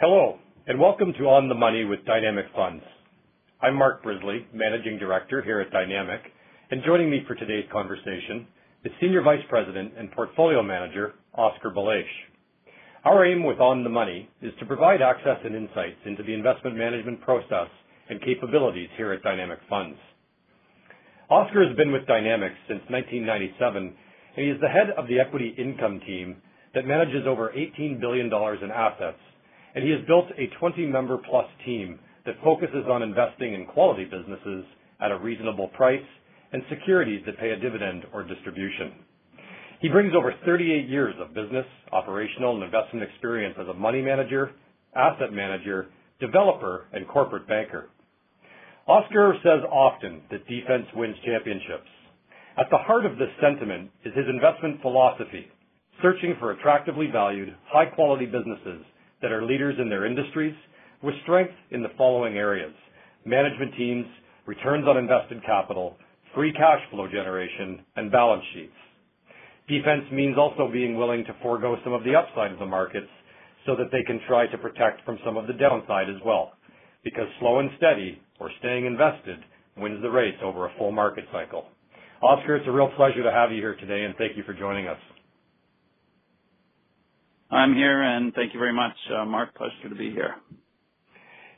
Hello, and welcome to On the Money with Dynamic Funds. I'm Mark Brisley, Managing Director here at Dynamic, and joining me for today's conversation is Senior Vice President and Portfolio Manager, Oscar Belache. Our aim with On the Money is to provide access and insights into the investment management process and capabilities here at Dynamic Funds. Oscar has been with Dynamic since 1997, and he is the head of the equity income team that manages over $18 billion in assets, and he has built a 20-member plus team that focuses on investing in quality businesses at a reasonable price and securities that pay a dividend or distribution. He brings over 38 years of business, operational, and investment experience as a money manager, asset manager, developer, and corporate banker. Oscar says often that defense wins championships. At the heart of this sentiment is his investment philosophy, searching for attractively valued, high-quality businesses that are leaders in their industries, with strength in the following areas: management teams, returns on invested capital, free cash flow generation, and balance sheets. Defense means also being willing to forego some of the upside of the markets so that they can try to protect from some of the downside as well, because slow and steady, or staying invested, wins the race over a full market cycle. Oscar, it's a real pleasure to have you here today, and thank you for joining us. I'm here, and thank you very much, Mark. Pleasure to be here.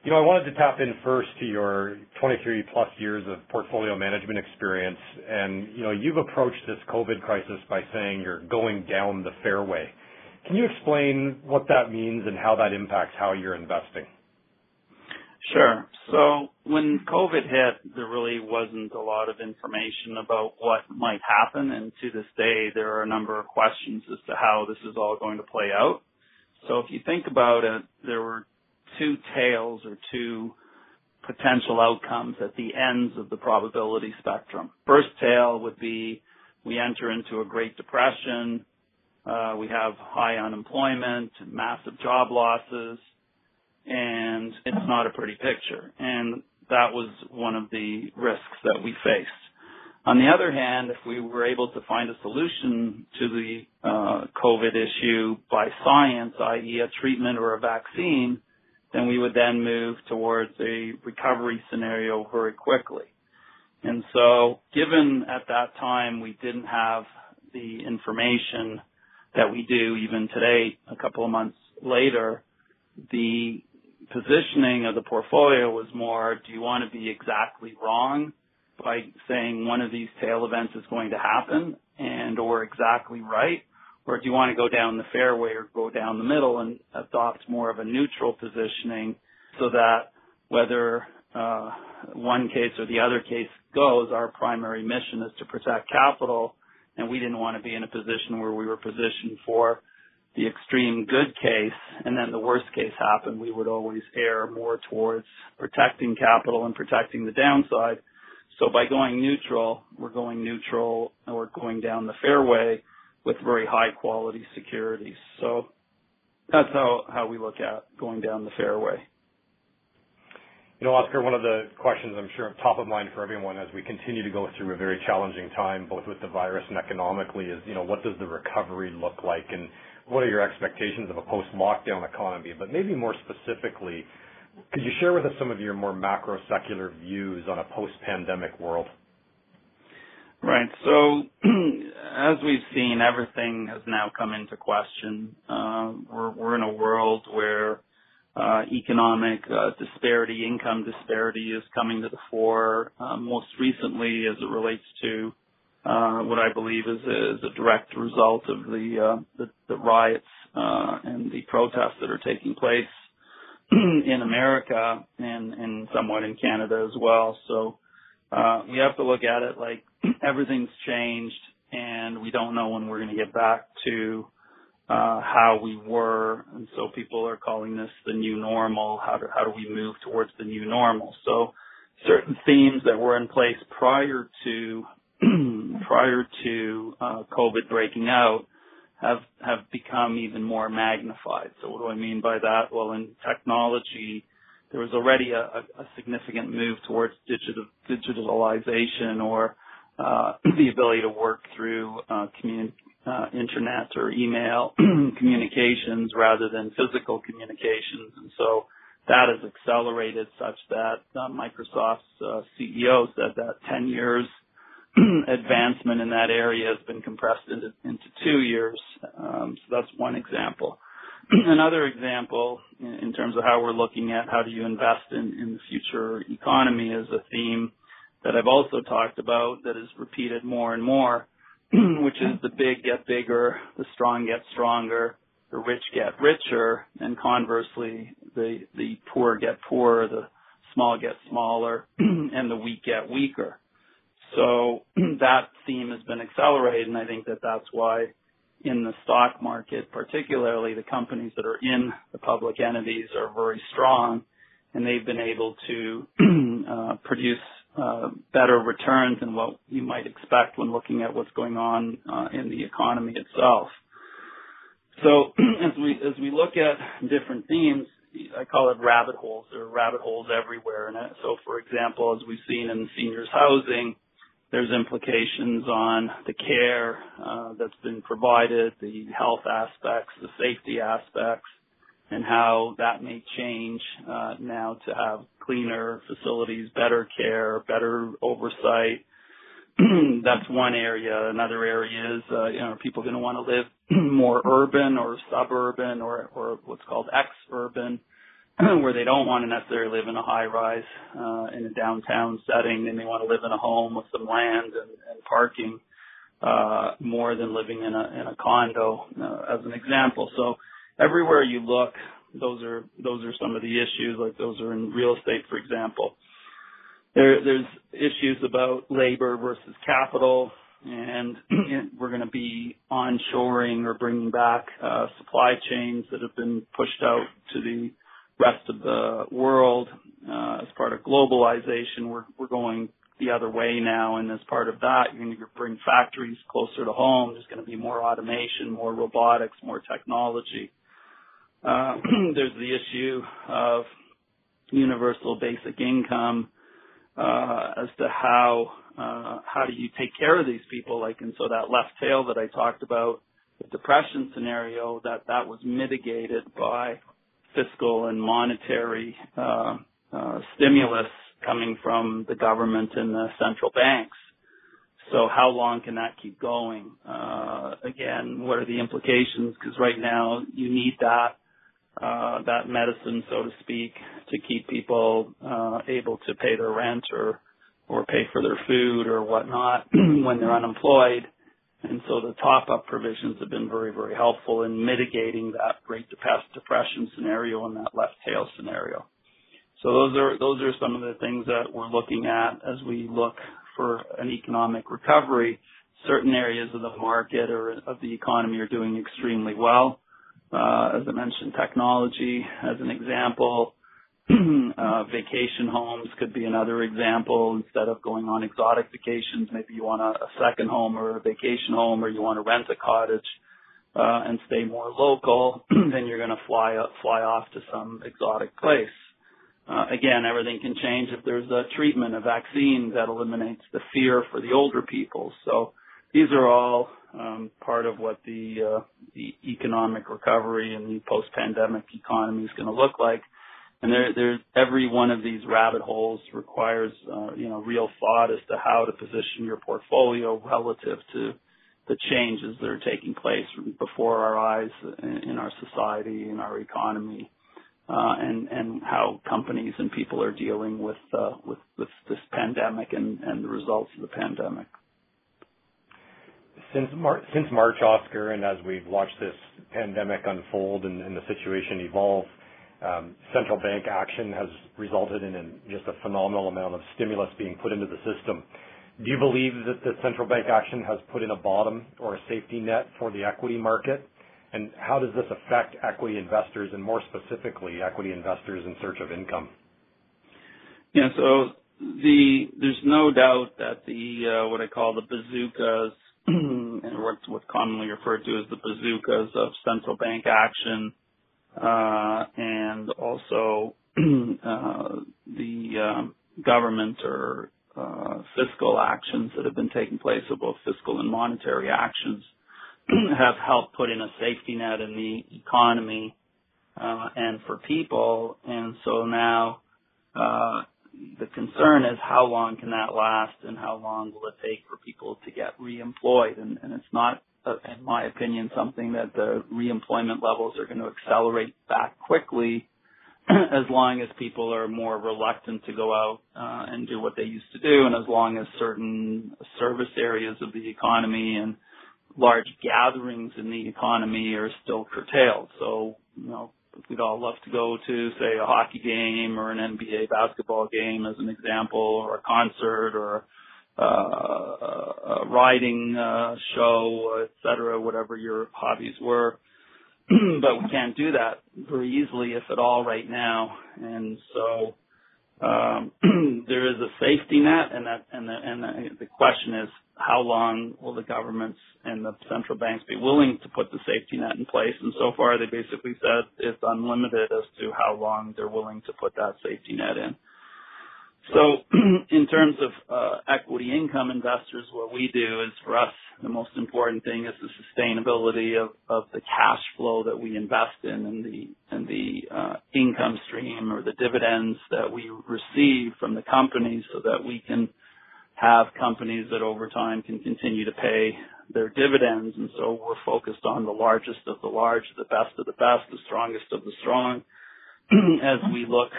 You know, I wanted to tap in first to your 23-plus years of portfolio management experience, and, you know, you've approached this COVID crisis by saying you're going down the fairway. Can you explain what that means and how that impacts how you're investing? Sure. So when COVID hit, there really wasn't a lot of information about what might happen. And to this day, there are a number of questions as to how this is all going to play out. So if you think about it, there were two tails or two potential outcomes at the ends of the probability spectrum. First tail would be we enter into a Great Depression. We have high unemployment, massive job losses, and it's not a pretty picture. And that was one of the risks that we faced. On the other hand, if we were able to find a solution to the COVID issue by science, i.e. a treatment or a vaccine, then we would then move towards a recovery scenario very quickly. And so given at that time we didn't have the information that we do even today, a couple of months later, the positioning of the portfolio was more, do you want to be exactly wrong by saying one of these tail events is going to happen and or exactly right, or do you want to go down the fairway or go down the middle and adopt more of a neutral positioning so that whether one case or the other case goes, our primary mission is to protect capital, and we didn't want to be in a position where we were positioned for the extreme good case, and then the worst case happened. We would always err more towards protecting capital and protecting the downside. So by going neutral, we're going neutral or going down the fairway with very high quality securities. So that's how we look at going down the fairway. You know, Oscar, one of the questions I'm sure top of mind for everyone as we continue to go through a very challenging time, both with the virus and economically, is, you know, what does the recovery look like? And what are your expectations of a post-lockdown economy? But maybe more specifically, could you share with us some of your more macro-secular views on a post-pandemic world? Right. So as we've seen, everything has now come into question. We're in a world where economic disparity, income disparity is coming to the fore, most recently as it relates to what I believe is a direct result of the riots and the protests that are taking place in America and somewhat in Canada as well. So we have to look at it like everything's changed, and we don't know when we're going to get back to how we were. And so people are calling this the new normal. How do we move towards the new normal? So certain themes that were in place prior to COVID breaking out have become even more magnified. So what do I mean by that? Well, in technology, there was already a significant move towards digitalization or the ability to work through internet or email communications rather than physical communications. And so that has accelerated such that Microsoft's CEO said that 10 years advancement in that area has been compressed into 2 years. So that's one example. Another example in terms of how we're looking at how do you invest in the future economy is a theme that I've also talked about that is repeated more and more, which is the big get bigger, the strong get stronger, the rich get richer, and conversely, the poor get poorer, the small get smaller, and the weak get weaker. So that theme has been accelerated, and I think that that's why in the stock market, particularly the companies that are in the public entities are very strong, and they've been able to produce better returns than what you might expect when looking at what's going on in the economy itself. So as we look at different themes, I call it rabbit holes. There are rabbit holes everywhere. And so, for example, as we've seen in seniors housing, there's implications on the care that's been provided, the health aspects, the safety aspects, and how that may change now to have cleaner facilities, better care, better oversight. That's one area. Another area is, are people going to want to live more urban or suburban or what's called ex-urban, where they don't want to necessarily live in a high-rise in a downtown setting. They may want to live in a home with some land and parking more than living in a condo, as an example. So everywhere you look, those are some of the issues. Like those are in real estate, for example. There's issues about labor versus capital, and we're going to be onshoring or bringing back supply chains that have been pushed out to the rest of the world. As part of globalization, we're going the other way now, and as part of that, you're going to bring factories closer to home. There's going to be more automation, more robotics, more technology. There's the issue of universal basic income as to how do you take care of these people. Like, and so that left tail that I talked about, the depression scenario, that was mitigated by fiscal and monetary stimulus coming from the government and the central banks. So how long can that keep going? Again, what are the implications? Because right now you need that medicine, so to speak, to keep people able to pay their rent or pay for their food or whatnot when they're unemployed. And so the top-up provisions have been very, very helpful in mitigating that Great Depression scenario and that left tail scenario. So those are some of the things that we're looking at as we look for an economic recovery. Certain areas of the market or of the economy are doing extremely well. As I mentioned, technology as an example. Vacation homes could be another example. Instead of going on exotic vacations, maybe you want a second home or a vacation home, or you want to rent a cottage and stay more local. Then you're going to fly off to some exotic place. Again, everything can change if there's a treatment, a vaccine that eliminates the fear for the older people. So these are all part of what the economic recovery and the post-pandemic economy is going to look like. And there's every one of these rabbit holes requires, real thought as to how to position your portfolio relative to the changes that are taking place before our eyes in our society, in our economy, and how companies and people are dealing with this pandemic and the results of the pandemic. Since March, Oscar, and as we've watched this pandemic unfold and the situation evolve, central bank action has resulted in just a phenomenal amount of stimulus being put into the system. Do you believe that the central bank action has put in a bottom or a safety net for the equity market? And how does this affect equity investors, and more specifically, equity investors in search of income? Yeah, so there's no doubt that the what I call the bazookas, and what's commonly referred to as the bazookas of central bank action, and also the government or fiscal actions that have been taking place, so both fiscal and monetary actions, have helped put in a safety net in the economy and for people. And so now the concern is how long can that last and how long will it take for people to get reemployed? And it's not, in my opinion, something that the reemployment levels are going to accelerate back quickly as long as people are more reluctant to go out and do what they used to do, and as long as certain service areas of the economy and large gatherings in the economy are still curtailed. So, you know, we'd all love to go to, say, a hockey game or an NBA basketball game as an example, or a concert or a riding show, et cetera, whatever your hobbies were. But we can't do that very easily, if at all, right now. And so there is a safety net, and the question is, how long will the governments and the central banks be willing to put the safety net in place? And so far, they basically said it's unlimited as to how long they're willing to put that safety net in. So in terms of equity income investors, what we do is, for us, the most important thing is the sustainability of the cash flow that we invest in, and the income stream or the dividends that we receive from the companies, so that we can have companies that over time can continue to pay their dividends. And so we're focused on the largest of the large, the best of the best, the strongest of the strong, as we look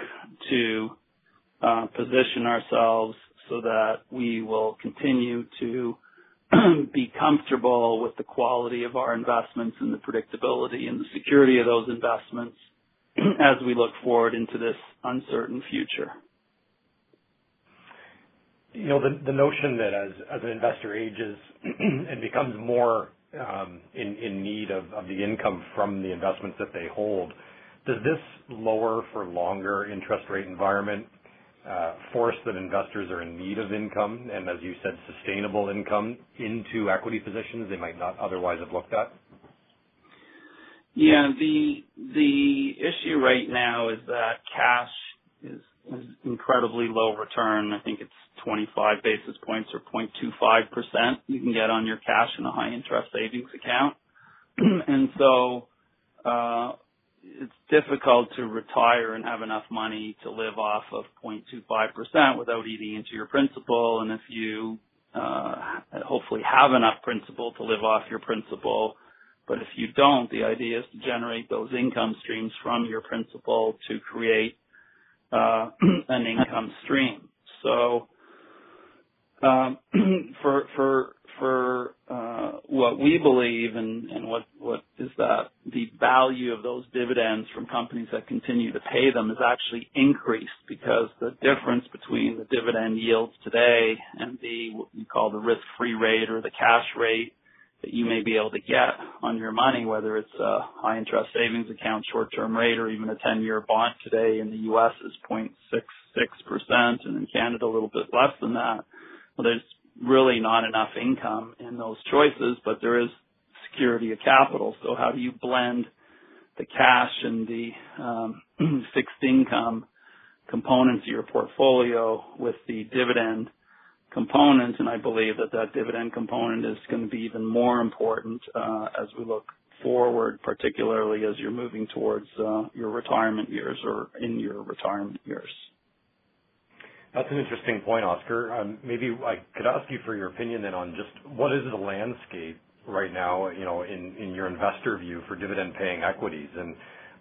to position ourselves so that we will continue to be comfortable with the quality of our investments and the predictability and the security of those investments as we look forward into this uncertain future. You know, the notion that as an investor ages and becomes more in need of the income from the investments that they hold, does this lower for longer interest rate environment force that investors are in need of income, and, as you said, sustainable income, into equity positions they might not otherwise have looked at? Yeah, the issue right now is that cash is incredibly low return. I think it's 25 basis points or 0.25% you can get on your cash in a high interest savings account. And so it's difficult to retire and have enough money to live off of 0.25% without eating into your principal. And if you hopefully have enough principal to live off your principal, but if you don't, the idea is to generate those income streams from your principal to create an income stream. So for what we believe and what is that the value of those dividends from companies that continue to pay them is actually increased, because the difference between the dividend yields today and the what you call the risk-free rate or the cash rate that you may be able to get on your money, whether it's a high interest savings account, short-term rate, or even a 10-year bond today in the U.S. is 0.66%, and in Canada a little bit less than that. Well, there's really not enough income in those choices, but there is security of capital. So how do you blend the cash and the fixed income components of your portfolio with the dividend component? And I believe that dividend component is going to be even more important as we look forward, particularly as you're moving towards your retirement years or in your retirement years. That's an interesting point, Oscar. Maybe I could ask you for your opinion then on just what is the landscape right now, you know, in your investor view for dividend-paying equities, and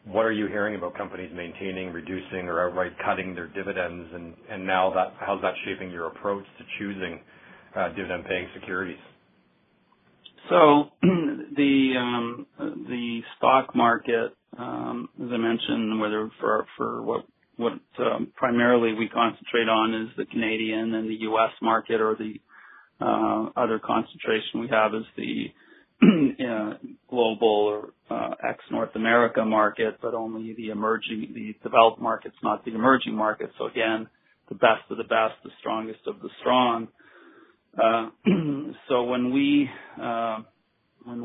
what are you hearing about companies maintaining, reducing, or outright cutting their dividends, and now that how's that shaping your approach to choosing dividend-paying securities? So the stock market, as I mentioned, whether for what primarily we concentrate on is the Canadian and the U.S. market, or the other concentration we have is the global or ex-North America market, but only the developed markets, not the emerging markets. So again, the best of the best, the strongest of the strong. So when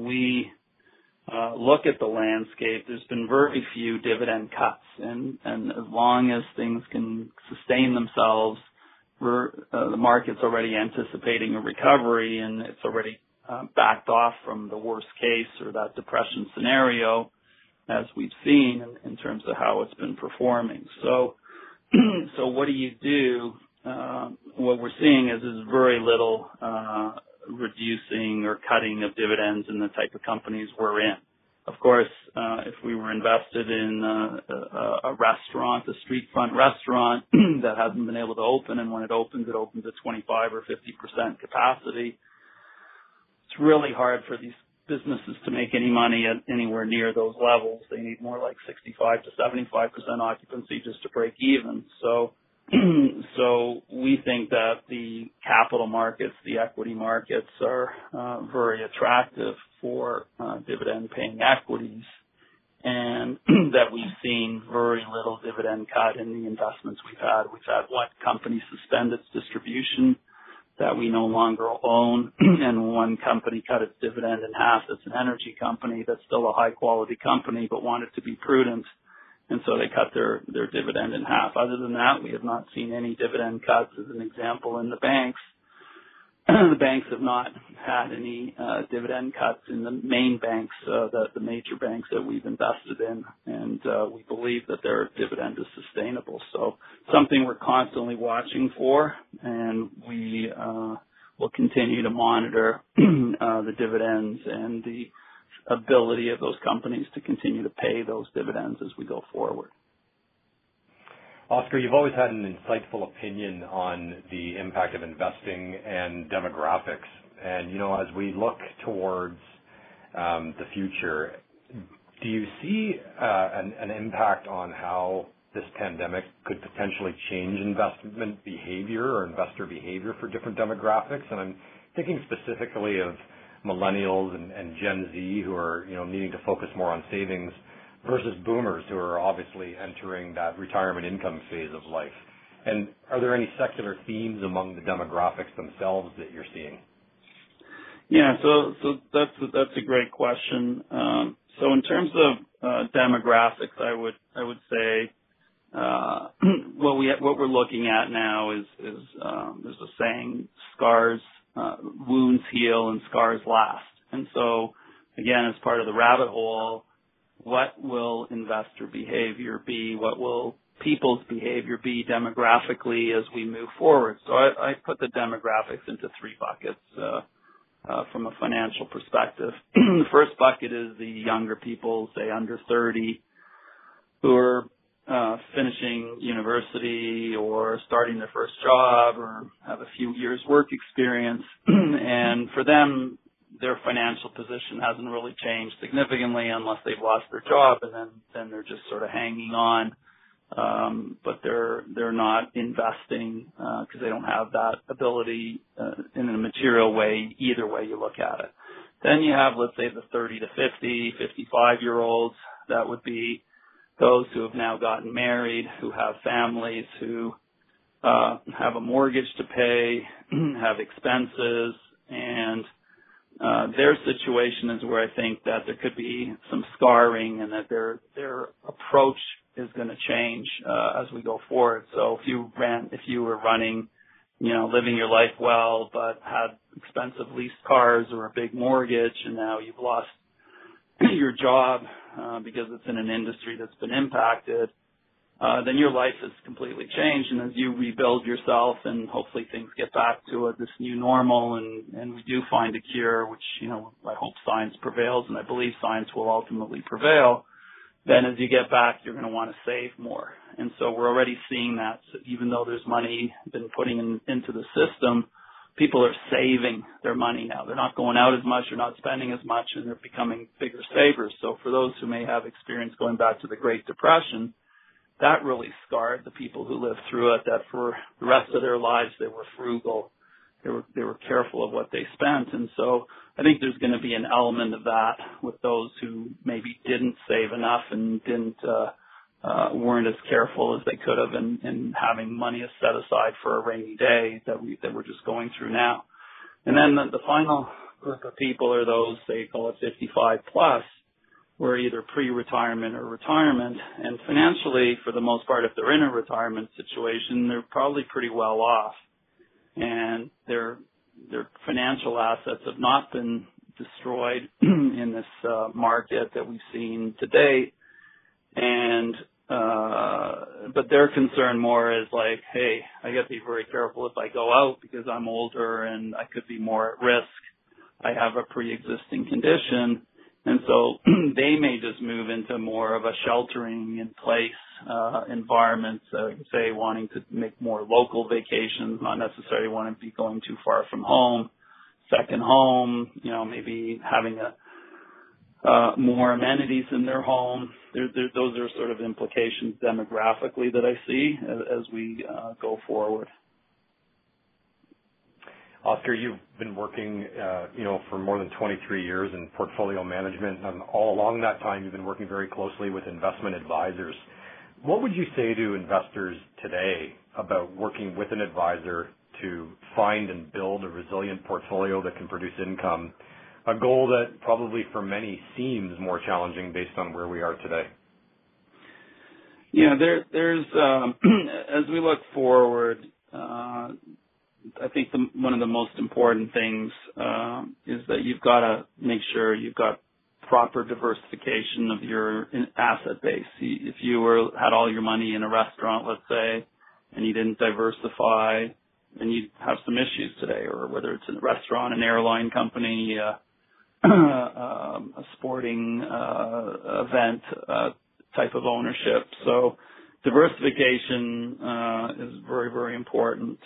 we look at the landscape, there's been very few dividend cuts, and as long as things can sustain themselves, the market's already anticipating a recovery, and it's already backed off from the worst case or that depression scenario, as we've seen in terms of how it's been performing. So what do you do? What we're seeing is very little reducing or cutting of dividends in the type of companies we're in. Of course, if we were invested in a restaurant, a street front restaurant that hasn't been able to open, and when it opens at 25 or 50% capacity, it's really hard for these businesses to make any money at anywhere near those levels. They need more like 65 to 75% occupancy just to break even. So we think that the capital markets, the equity markets are very attractive for dividend-paying equities, and that we've seen very little dividend cut in the investments we've had. We've had one company suspend its distribution that we no longer own, and one company cut its dividend in half. That's an energy company that's still a high-quality company but wanted to be prudent, and so they cut their dividend in half. Other than that, we have not seen any dividend cuts, as an example, in the banks. The banks have not had any dividend cuts in the main banks, the major banks that we've invested in, and we believe that their dividend is sustainable. So something we're constantly watching for, and we will continue to monitor the dividends and the ability of those companies to continue to pay those dividends as we go forward. Oscar, you've always had an insightful opinion on the impact of investing and demographics. And, you know, as we look towards the future, do you see an impact on how this pandemic could potentially change investment behavior or investor behavior for different demographics? And I'm thinking specifically of millennials and Gen Z, who are, you know, needing to focus more on savings, versus boomers, who are obviously entering that retirement income phase of life. And are there any secular themes among the demographics themselves that you're seeing? Yeah, so that's a great question. So in terms of demographics, I would say what we're looking at now is there's a saying, scars. Wounds heal and scars last. And so, again, as part of the rabbit hole, what will investor behavior be? What will people's behavior be demographically as we move forward? So I put the demographics into three buckets from a financial perspective. The first bucket is the younger people, say under 30, who are finishing university or starting their first job or have a few years work experience. And for them, their financial position hasn't really changed significantly unless they've lost their job, and then they're just sort of hanging on. But they're not investing because they don't have that ability in a material way, either way you look at it. Then you have, let's say, the 30 to 50, 55-year-olds. That would be those who have now gotten married, who have families, who have a mortgage to pay, have expenses, and their situation is where I think that there could be some scarring, and that their approach is going to change as we go forward. So if you were running, you know, living your life well, but had expensive leased cars or a big mortgage, and now you've lost your job because it's in an industry that's been impacted, then your life has completely changed. And as you rebuild yourself, and hopefully things get back to this new normal, and we do find a cure, which, you know, I hope science prevails, and I believe science will ultimately prevail, then as you get back, you're going to want to save more. And so we're already seeing that. So even though there's money been putting into the system, people are saving their money now. They're not going out as much, they're not spending as much, and they're becoming bigger savers. So for those who may have experience going back to the Great Depression, that really scarred the people who lived through it, that for the rest of their lives they were frugal. They were careful of what they spent. And so I think there's going to be an element of that with those who maybe didn't save enough and weren't as careful as they could have in having money set aside for a rainy day that we're just going through now. And then the final group of people are those, they call it 55 plus, who are either pre-retirement or retirement. And financially, for the most part, if they're in a retirement situation, they're probably pretty well off. And they're their financial assets have not been destroyed in this market that we've seen to date. And but their concern more is like, hey, I got to be very careful if I go out because I'm older and I could be more at risk. I have a pre-existing condition. And so they may just move into more of a sheltering in place environment, say wanting to make more local vacations, not necessarily wanting to be going too far from home, second home, you know, maybe having a more amenities in their home. Those are sort of implications demographically that I see as we go forward. Oscar, you've been working, for more than 23 years in portfolio management, and all along that time you've been working very closely with investment advisors. What would you say to investors today about working with an advisor to find and build a resilient portfolio that can produce income, a goal that probably for many seems more challenging based on where we are today? Yeah, there's as we look forward, I think one of the most important things is that you've got to make sure you've got proper diversification of your asset base. If you had all your money in a restaurant, let's say, and you didn't diversify, then you'd have some issues today, or whether it's a restaurant, an airline company, a sporting event type of ownership. So diversification is very, very important.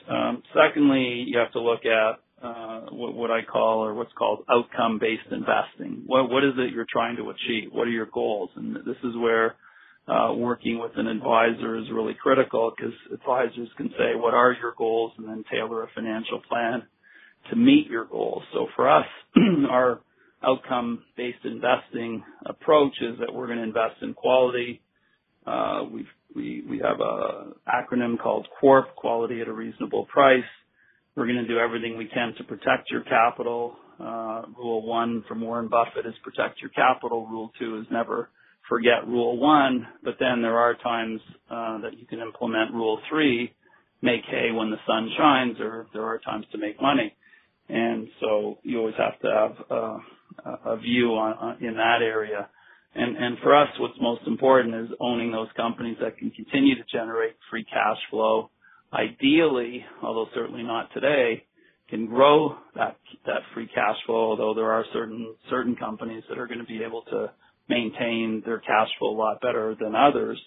Secondly, you have to look at what I call or what's called outcome-based investing. What is it you're trying to achieve? What are your goals? And this is where working with an advisor is really critical, because advisors can say, what are your goals? And then tailor a financial plan to meet your goals. So for us, our outcome-based investing approach is that we're going to invest in quality. We have a acronym called QUARP, quality at a reasonable price. We're going to do everything we can to protect your capital. Rule one from Warren Buffett is protect your capital. Rule two is never forget rule one. But then there are times that you can implement rule three, make hay when the sun shines, or there are times to make money. And so you always have to have a view in that area. And for us, what's most important is owning those companies that can continue to generate free cash flow. Ideally, although certainly not today, can grow that free cash flow, although there are certain companies that are going to be able to maintain their cash flow a lot better than others,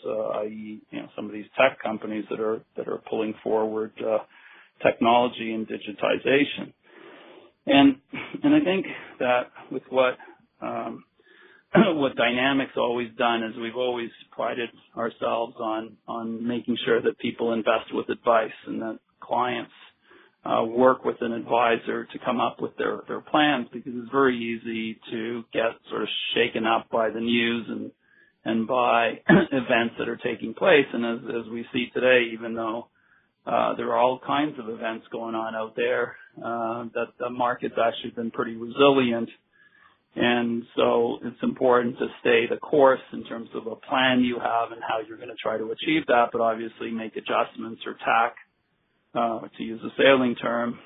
i.e., some of these tech companies that are pulling forward technology and digitization. And I think that with what Dynamic's always done is we've always prided ourselves on making sure that people invest with advice and that clients work with an advisor to come up with their plans, because it's very easy to get sort of shaken up by the news and by events that are taking place. And as we see today, even though there are all kinds of events going on out there, that the market's actually been pretty resilient. And so it's important to stay the course in terms of a plan you have and how you're going to try to achieve that, but obviously make adjustments or tack, to use a sailing term,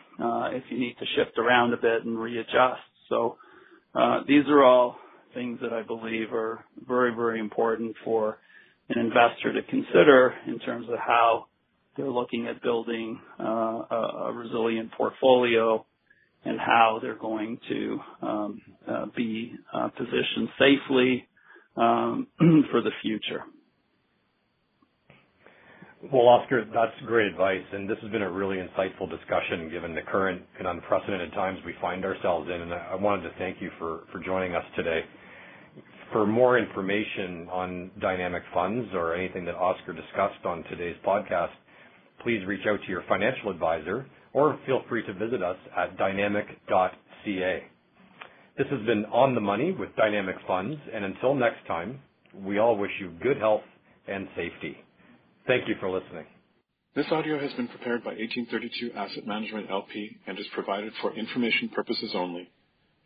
if you need to shift around a bit and readjust. So these are all things that I believe are very, very important for an investor to consider in terms of how they're looking at building a resilient portfolio, and how they're going to be positioned safely for the future. Well, Oscar, that's great advice, and this has been a really insightful discussion given the current and unprecedented times we find ourselves in, and I wanted to thank you for joining us today. For more information on Dynamic Funds or anything that Oscar discussed on today's podcast, please reach out to your financial advisor, or feel free to visit us at dynamic.ca. This has been On the Money with Dynamic Funds, and until next time, we all wish you good health and safety. Thank you for listening. This audio has been prepared by 1832 Asset Management LP and is provided for information purposes only.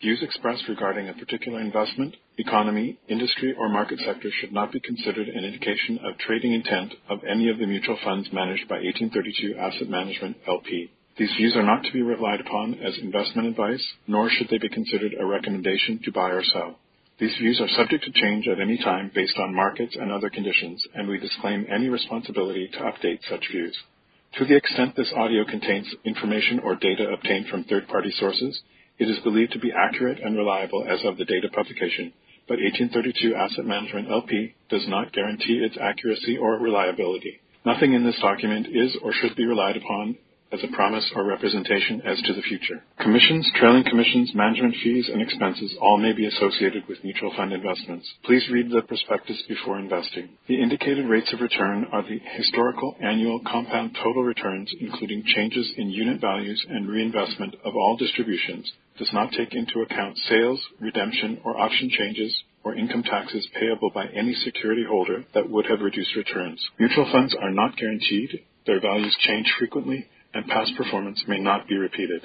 Views expressed regarding a particular investment, economy, industry, or market sector should not be considered an indication of trading intent of any of the mutual funds managed by 1832 Asset Management LP. These views are not to be relied upon as investment advice, nor should they be considered a recommendation to buy or sell. These views are subject to change at any time based on markets and other conditions, and we disclaim any responsibility to update such views. To the extent this audio contains information or data obtained from third-party sources, it is believed to be accurate and reliable as of the date of publication, but 1832 Asset Management LP does not guarantee its accuracy or reliability. Nothing in this document is or should be relied upon as a promise or representation as to the future. Commissions, trailing commissions, management fees, and expenses all may be associated with mutual fund investments. Please read the prospectus before investing. The indicated rates of return are the historical annual compound total returns, including changes in unit values and reinvestment of all distributions, does not take into account sales, redemption, or option changes, or income taxes payable by any security holder that would have reduced returns. Mutual funds are not guaranteed, their values change frequently, and past performance may not be repeated.